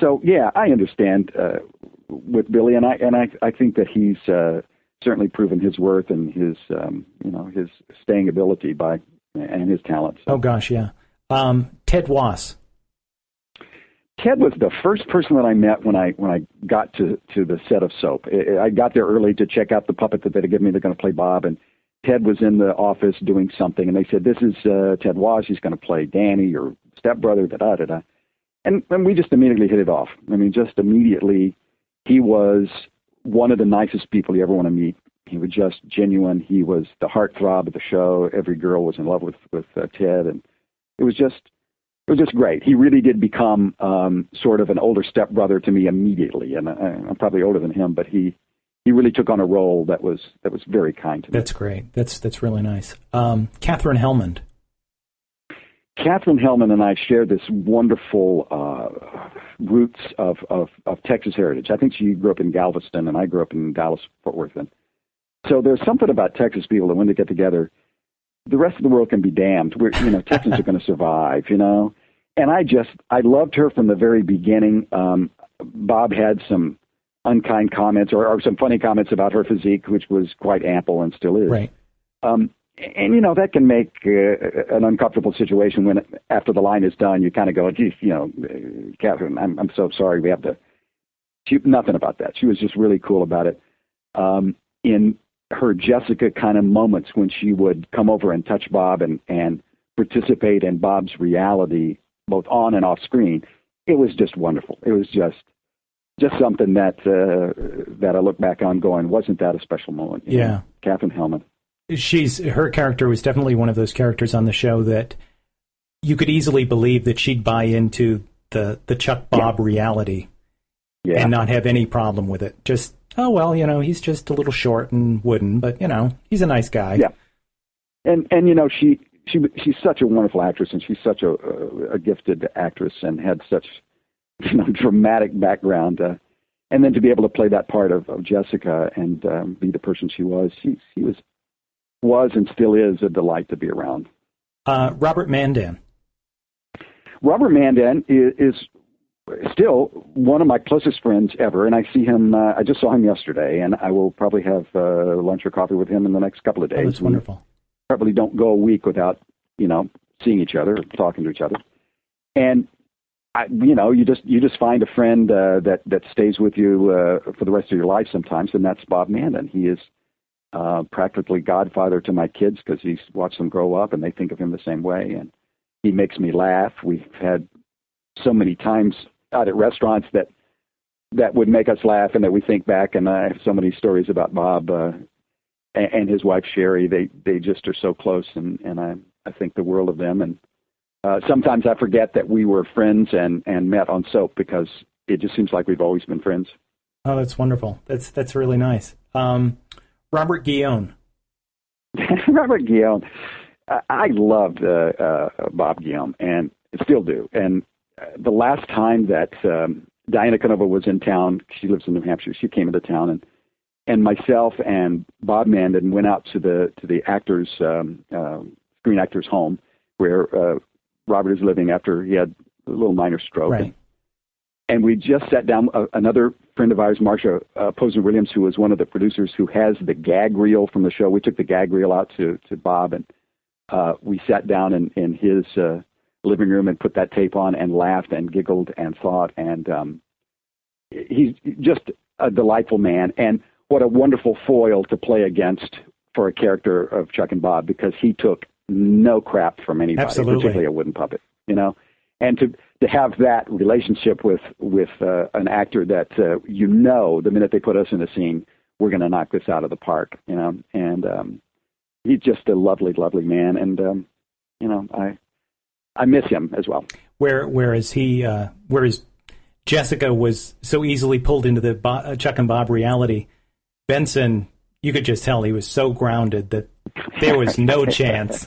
so, yeah, I understand uh, with Billy, and I and I, I think that he's uh, certainly proven his worth and his um, you know his staying ability by and his talents. So. Oh gosh, yeah. Um, Ted Wass. Ted was the first person that I met when I when I got to, to the set of Soap. I got there early to check out the puppet that they had given me. They're going to play Bob, and Ted was in the office doing something, and they said, "This is uh, Ted Wass. He's going to play Danny, your stepbrother." Da da da da. And and we just immediately hit it off. I mean, just immediately, he was one of the nicest people you ever want to meet. He was just genuine. He was the heartthrob of the show. Every girl was in love with with uh, Ted, and it was just. It was just great. He really did become um, sort of an older stepbrother to me immediately, and I, I'm probably older than him, but he, he really took on a role that was that was very kind to me. That's great. That's that's really nice. Um, Catherine Helmond. Catherine Helmond and I share this wonderful uh, roots of, of, of Texas heritage. I think she grew up in Galveston, and I grew up in Dallas, Fort Worth. And so there's something about Texas people that when they get together, the rest of the world can be damned. We're, you know, Texans are going to survive, you know. And I just, I loved her from the very beginning. Um, Bob had some unkind comments or, or some funny comments about her physique, which was quite ample and still is. Right. Um, and, you know, that can make uh, an uncomfortable situation when after the line is done, you kind of go, geez, you know, Catherine, I'm, I'm so sorry we have to. She, nothing about that. She was just really cool about it. Um, in her Jessica kind of moments when she would come over and touch Bob and, and participate in Bob's reality, both on and off screen. It was just wonderful. It was just, just something that, uh, that I look back on going, wasn't that a special moment? You yeah. know, Catherine Helmond. She's, her character was definitely one of those characters on the show that you could easily believe that she'd buy into the, the Chuck Bob yeah. reality yeah. and not have any problem with it. Just, oh, well, you know, he's just a little short and wooden, but, you know, he's a nice guy. Yeah. And, and you know, she she she's such a wonderful actress, and she's such a, a gifted actress and had such, you know, dramatic background. Uh, and then to be able to play that part of, of Jessica and um, be the person she was, she, she was, was and still is a delight to be around. Uh, Robert Mandan. Robert Mandan is... is still one of my closest friends ever, and I see him, uh, I just saw him yesterday, and I will probably have uh, lunch or coffee with him in the next couple of days. Oh, that's wonderful. We probably don't go a week without, you know, seeing each other, talking to each other. And, I, you know, you just you just find a friend uh, that, that stays with you uh, for the rest of your life sometimes, and that's Bob Mandan. He is uh, practically godfather to my kids because he's watched them grow up, and they think of him the same way, and he makes me laugh. We've had so many times out at restaurants that that would make us laugh and that we think back, and I have so many stories about Bob uh, and, and his wife Sherry. They they just are so close, and, and I, I think the world of them. And uh, sometimes I forget that we were friends and, and met on Soap because it just seems like we've always been friends. Oh, that's wonderful. That's that's really nice. Um, Robert Guillaume. Robert Guillaume. I, I loved uh, uh, Bob Guillaume and still do. And the last time that um, Diana Canova was in town, she lives in New Hampshire, she came into town, and and myself and Bob Mandan went out to the to the actors um, uh, Screen Actors Home where uh, Robert is living after he had a little minor stroke. Right. And we just sat down. Uh, another friend of ours, Marsha uh, Posner Williams, who was one of the producers who has the gag reel from the show. We took the gag reel out to to Bob, and uh, we sat down in in his. Uh, living room and put that tape on and laughed and giggled and thought, and um, he's just a delightful man, and what a wonderful foil to play against for a character of Chuck and Bob, because he took no crap from anybody. Absolutely. Particularly a wooden puppet, you know, and to to have that relationship with with uh, an actor that uh, you know the minute they put us in a scene we're going to knock this out of the park, you know, and um, he's just a lovely lovely man, and um, you know I I miss him as well. Where, whereas he, uh, whereas Jessica was so easily pulled into the Bob, uh, Chuck and Bob reality, Benson, you could just tell he was so grounded that there was no chance.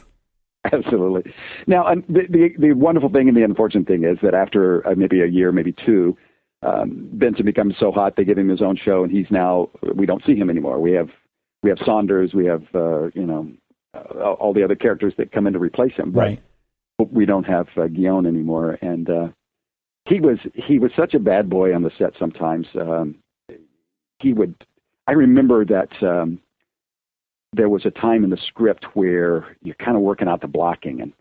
Absolutely. Now, um, the, the the wonderful thing and the unfortunate thing is that after uh, maybe a year, maybe two, um, Benson becomes so hot, they give him his own show, and he's now, we don't see him anymore. We have, we have Saunders, we have, uh, you know, uh, all the other characters that come in to replace him. Right. But we don't have uh, Guillaume anymore. And uh, he was, he was such a bad boy on the set sometimes. Um, he would, I remember that um, there was a time in the script where you're kind of working out the blocking, and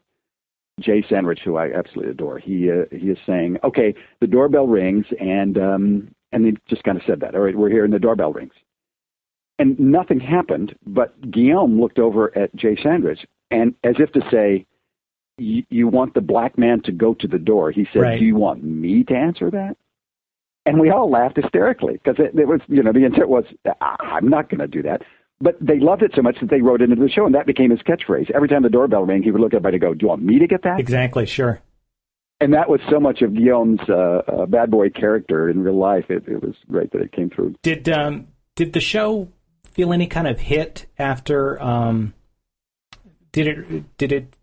Jay Sandrich, who I absolutely adore, he uh, he is saying, okay, the doorbell rings, and um, and he just kind of said that, all right, we're here, and the doorbell rings. And nothing happened, but Guillaume looked over at Jay Sandrich, and as if to say, you want the black man to go to the door. He said, right. Do you want me to answer that? And we all laughed hysterically, because it, it was, you know, the intent was, I'm not going to do that. But they loved it so much that they wrote it into the show, and that became his catchphrase. Every time the doorbell rang, he would look at everybody and go, do you want me to get that? Exactly, sure. And that was so much of Guillaume's uh, uh, bad boy character in real life. It, it was great that it came through. Did um, did the show feel any kind of hit after, um, did it, did it,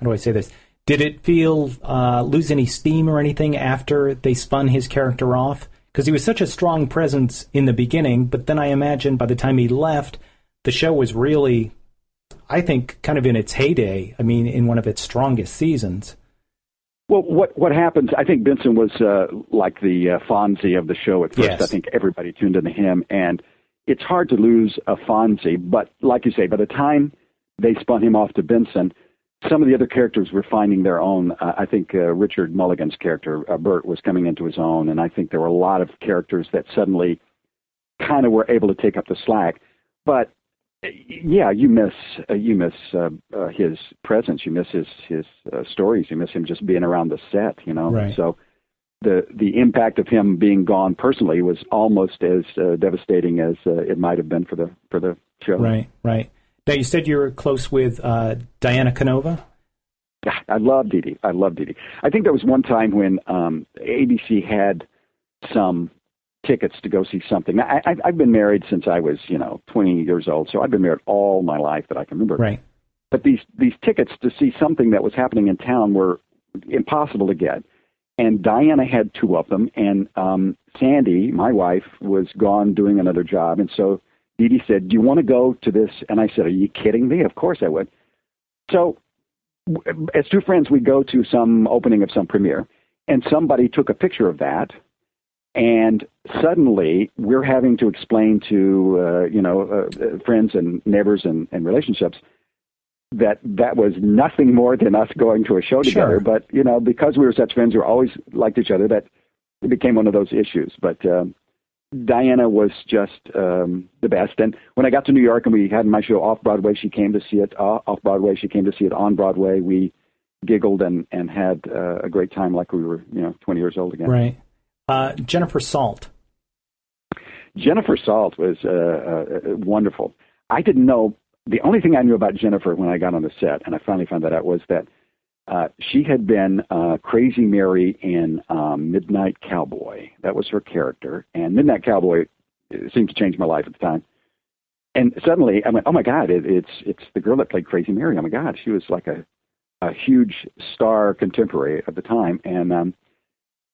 how do I say this? Did it feel, uh, lose any steam or anything after they spun his character off? Because he was such a strong presence in the beginning, but then I imagine by the time he left, the show was really, I think, kind of in its heyday. I mean, in one of its strongest seasons. Well, what what happens, I think Benson was uh, like the uh, Fonzie of the show at first. Yes. I think everybody tuned into him, and it's hard to lose a Fonzie, but like you say, by the time they spun him off to Benson, some of the other characters were finding their own. Uh, I think uh, Richard Mulligan's character, uh, Bert, was coming into his own, and I think there were a lot of characters that suddenly kind of were able to take up the slack. But yeah, you miss uh, you miss uh, uh, his presence, you miss his his uh, stories, you miss him just being around the set, you know. Right. So the the impact of him being gone personally was almost as uh, devastating as uh, it might have been for the for the show. Right. Right. Now, you said you were close with uh, Diana Canova? Yeah, I love Dee Dee. I love Dee Dee. I think there was one time when um, A B C had some tickets to go see something. I, I, I've been married since I was, you know, twenty years old, so I've been married all my life that I can remember. Right. But these, these tickets to see something that was happening in town were impossible to get. And Diana had two of them, and um, Sandy, my wife, was gone doing another job, and so Dee Dee said, do you want to go to this? And I said, are you kidding me? Of course I would. So as two friends, we go to some opening of some premiere, and somebody took a picture of that, and suddenly we're having to explain to uh, you know uh, friends and neighbors and, and relationships that that was nothing more than us going to a show together. Sure. But you know, because we were such friends, we always liked each other, that it became one of those issues. But um, Diana was just um, the best. And when I got to New York and we had my show off Broadway, she came to see it uh, off Broadway. She came to see it on Broadway. We giggled and, and had uh, a great time, like we were, you know, twenty years old again. Right. Uh, Jennifer Salt. Jennifer Salt was uh, uh, wonderful. I didn't know. The only thing I knew about Jennifer when I got on the set, and I finally found that out, was that uh, she had been uh, Crazy Mary in um, Midnight Cowboy. That was her character. And Midnight Cowboy seemed to change my life at the time. And suddenly I went, oh, my God, it, it's it's the girl that played Crazy Mary. Oh, my God. She was like a, a huge star contemporary at the time. And um,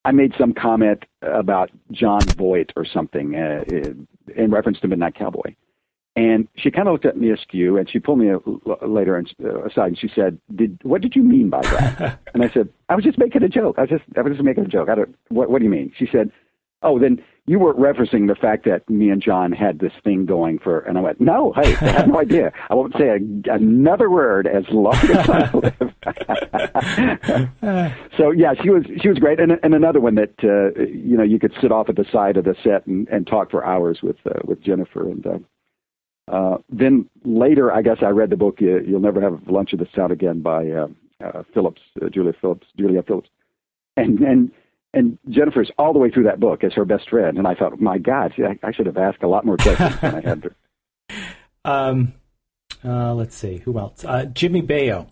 I made some comment about John Voight or something uh, in reference to Midnight Cowboy. And she kind of looked at me askew, and she pulled me a, a later and, uh, aside, and she said, "Did what did you mean by that?" And I said, "I was just making a joke. I was just I was just making a joke. I don't. What, what do you mean?" She said, "Oh, then you were referencing the fact that me and John had this thing going for." And I went, "No, hey, I have no idea. I won't say a, another word as long as I live." So yeah, she was she was great, and and another one that uh, you know you could sit off at the side of the set and, and talk for hours with uh, with Jennifer and. Uh, Uh, then later, I guess I read the book, you, You'll Never Have Lunch at the South Again by uh, uh, Phillips, uh, Julia Phillips, Julia Phillips. And, and and Jennifer's all the way through that book as her best friend. And I thought, my God, see, I, I should have asked a lot more questions than I had to. Um, uh, let's see, who else? Uh, Jimmy Baio.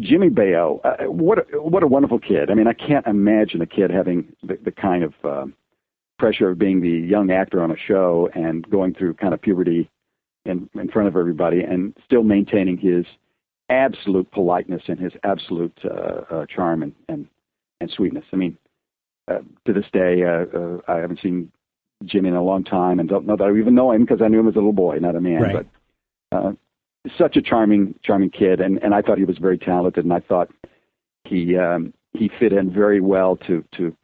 Jimmy Baio. Uh, what, a, what a wonderful kid. I mean, I can't imagine a kid having the, the kind of uh, pressure of being the young actor on a show and going through kind of puberty In, in front of everybody, and still maintaining his absolute politeness and his absolute uh, uh, charm and, and, and sweetness. I mean, uh, to this day, uh, uh, I haven't seen Jimmy in a long time, and don't know that I even know him because I knew him as a little boy, not a man. Right. But uh, such a charming, charming kid, and, and I thought he was very talented, and I thought he um, he fit in very well to to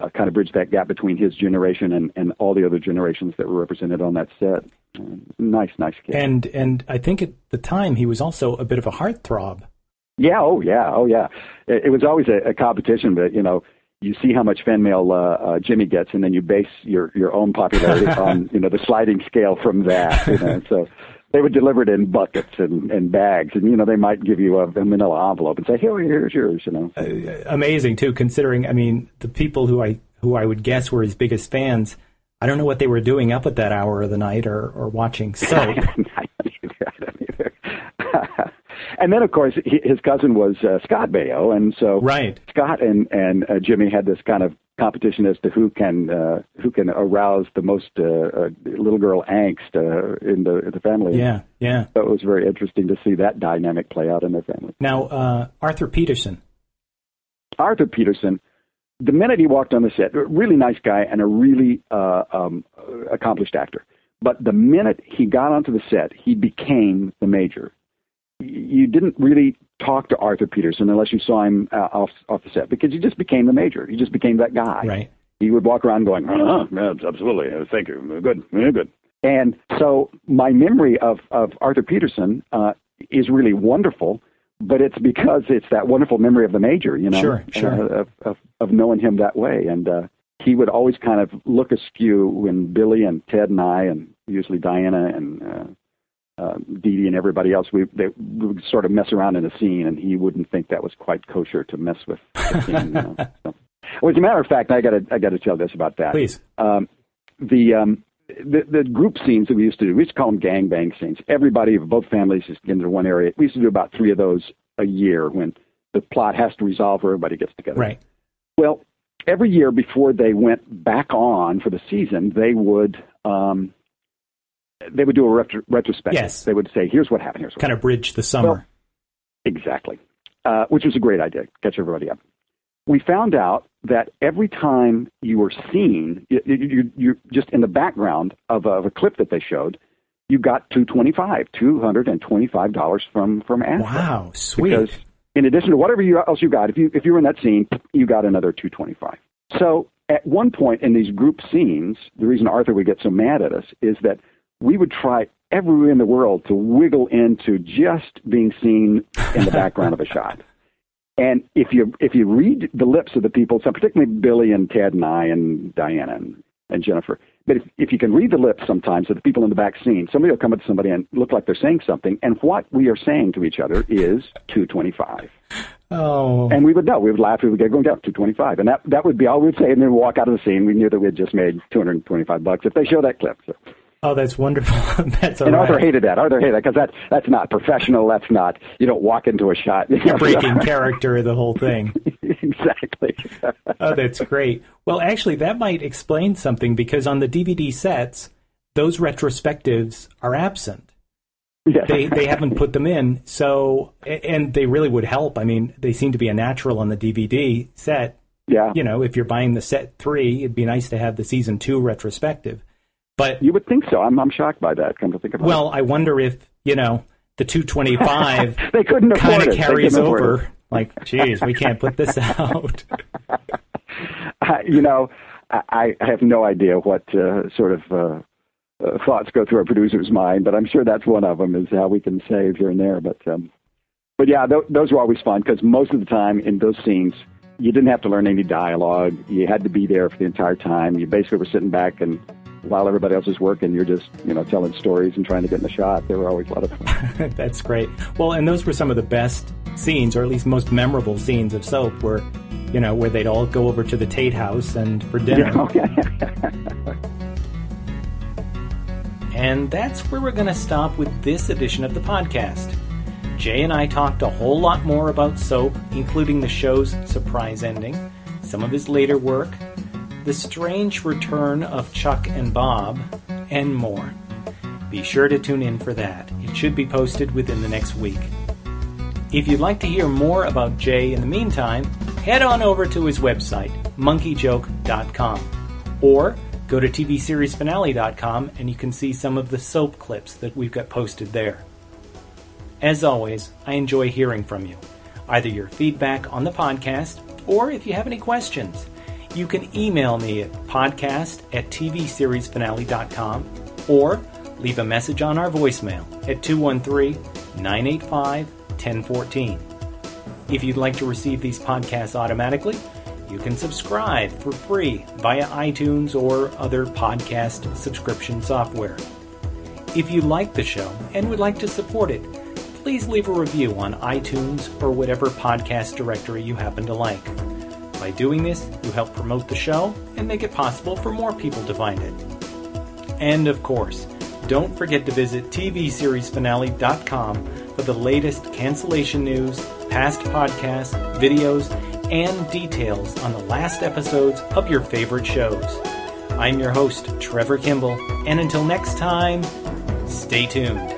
uh, kind of bridge that gap between his generation and, and all the other generations that were represented on that set. Uh, nice, nice kid. And and I think at the time he was also a bit of a heartthrob. Yeah, oh yeah, oh yeah. It, it was always a, a competition, but you know, you see how much fan mail uh, uh, Jimmy gets, and then you base your, your own popularity on you know the sliding scale from that. You know? So they would deliver it in buckets and, and bags, and you know they might give you a, a manila envelope and say, "Here, here's yours." You know, uh, amazing too. Considering, I mean, the people who I who I would guess were his biggest fans. I don't know what they were doing up at that hour of the night or, or watching Soap. I don't either. I don't either. And then, of course, he, his cousin was uh, Scott Baio, and so right. Scott and and uh, Jimmy had this kind of competition as to who can uh, who can arouse the most uh, uh, little girl angst uh, in the in the family. Yeah, yeah. So it was very interesting to see that dynamic play out in their family. Now, uh, Arthur Peterson. Arthur Peterson. The minute he walked on the set, a really nice guy and a really uh, um, accomplished actor. But the minute he got onto the set, he became the major. You didn't really talk to Arthur Peterson unless you saw him uh, off off the set, because he just became the major. He just became that guy. Right. He would walk around going, oh, yes, absolutely, thank you, good, good. And so my memory of, of Arthur Peterson uh, is really wonderful. But it's because it's that wonderful memory of the major, you know, sure, sure. Uh, of, of, of knowing him that way. And uh, he would always kind of look askew when Billy and Ted and I, and usually Diana and uh, uh, Dee Dee and everybody else, we, they, we would sort of mess around in a scene, and he wouldn't think that was quite kosher to mess with the scene. You know? So, well, as a matter of fact, I got to I got to tell this about that. Please. Um, the, um, the the group scenes that we used to do, we used to call them gangbang scenes. Everybody, both families, is into one area. We used to do about three of those a year when the plot has to resolve or everybody gets together. Right. Well, every year before they went back on for the season, they would um, they would do a retro- retrospective. Yes. They would say, here's what happened. Here's what kind happened. Of bridge the summer. Well, exactly. Uh, which was a great idea. Catch everybody up. We found out that every time you were seen, you, you, you're just in the background of a, of a clip that they showed, you got two hundred twenty-five dollars from, from Astra. Wow, sweet. Because in addition to whatever you, else you got, if you if you were in that scene, you got another two hundred twenty-five dollars. So at one point in these group scenes, the reason Arthur would get so mad at us is that we would try everywhere in the world to wiggle into just being seen in the background of a shot. And if you if you read the lips of the people, so particularly Billy and Ted and I and Diana and, and Jennifer, but if, if you can read the lips sometimes of the people in the back scene, somebody will come up to somebody and look like they're saying something, and what we are saying to each other is two twenty-five. Oh. And we would know. We would laugh. We would go, going down, two twenty-five. And that, that would be all we would say, and then we walk out of the scene. We knew that we had just made two hundred twenty-five bucks if they show that clip. So. Oh, that's wonderful. That's all and right. Arthur hated that. Arthur hated that because that's, that's not professional. That's not, you don't walk into a shot. You know? Breaking character, the whole thing. Exactly. Oh, that's great. Well, actually, that might explain something because on the D V D sets, those retrospectives are absent. Yeah. They they haven't put them in, so and they really would help. I mean, they seem to be a natural on the D V D set. Yeah. You know, if you're buying the set three, it'd be nice to have the season two retrospective. But you would think so. I'm I'm shocked by that. Come to think about it. Well, I wonder if you know the two twenty-five they couldn't afford it. Carries over. Like, geez, we can't put this out. Uh, you know, I, I have no idea what uh, sort of uh, uh, thoughts go through a producer's mind, but I'm sure that's one of them is how we can save here and there. But um, but yeah, th- those were always fun because most of the time in those scenes, you didn't have to learn any dialogue. You had to be there for the entire time. You basically were sitting back and. While everybody else is working, you're just, you know, telling stories and trying to get in the shot. There were always a lot of fun. That's great. Well, and those were some of the best scenes, or at least most memorable scenes of Soap, where, you know, where they'd all go over to the Tate house and for dinner. Yeah, okay. And that's where we're going to stop with this edition of the podcast. Jay and I talked a whole lot more about Soap, including the show's surprise ending, some of his later work, the strange return of Chuck and Bob, and more. Be sure to tune in for that. It should be posted within the next week. If you'd like to hear more about Jay in the meantime, head on over to his website, monkey joke dot com. Or go to T V Series Finale dot com and you can see some of the Soap clips that we've got posted there. As always, I enjoy hearing from you, either your feedback on the podcast or if you have any questions. You can email me at podcast at T V Series Finale dot com or leave a message on our voicemail at two one three, nine eight five, one zero one four. If you'd like to receive these podcasts automatically, you can subscribe for free via iTunes or other podcast subscription software. If you like the show and would like to support it, please leave a review on iTunes or whatever podcast directory you happen to like. By doing this, you help promote the show and make it possible for more people to find it. And of course, don't forget to visit T V Series Finale dot com for the latest cancellation news, past podcasts, videos, and details on the last episodes of your favorite shows. I'm your host, Trevor Kimball, and until next time, stay tuned.